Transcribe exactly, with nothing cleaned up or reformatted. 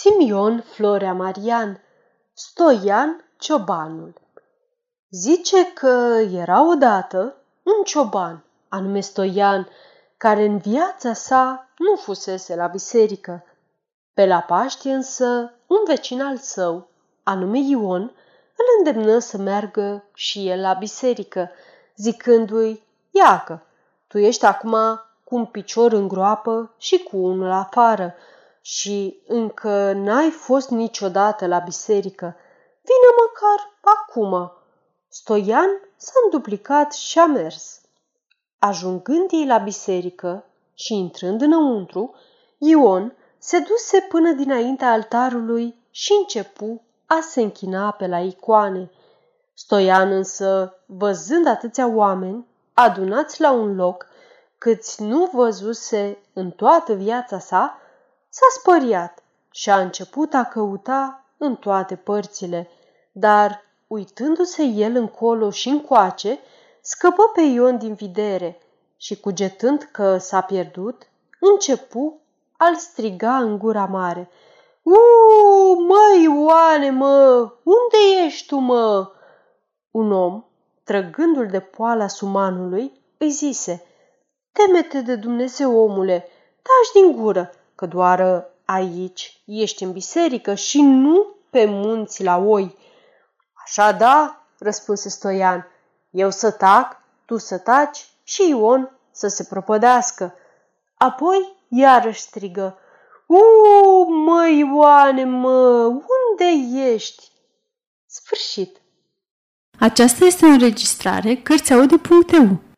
Simion Florea Marian Stoian Ciobanul. Zice că era odată un cioban, anume Stoian, care în viața sa nu fusese la biserică. Pe la Paști însă, un vecin al său, anume Ion, îl îndemnă să meargă și el la biserică, zicându-i: Iacă, tu ești acum cu un picior în groapă și cu unul afară și încă n-ai fost niciodată la biserică. Vină măcar acum. Stoian s-a înduplicat și a mers. Ajungând ei la biserică și intrând înăuntru, Ion se duse până dinaintea altarului și începu a se închina pe la icoane. Stoian însă, văzând atâția oameni adunați la un loc, câți nu văzuse în toată viața sa, s-a speriat și a început a căuta în toate părțile, dar, uitându-se el încolo și încoace, scăpă pe Ion din vedere și, cugetând că s-a pierdut, începu a-l striga în gura mare: Uuu, mă, Ioane, mă, unde ești tu, mă? Un om, trăgându-l de poala sumanului, îi zise: Teme-te de Dumnezeu, omule, taci din gură, că doar aici ești în biserică și nu pe munți la oi. Așa da, răspunse Stoian, eu să tac, tu să taci și Ion să se prăpădească. Apoi iarăși strigă: Uuu, mă, Ioane, mă, unde ești? Sfârșit. Aceasta este o înregistrare Cărțiaudio punct e u.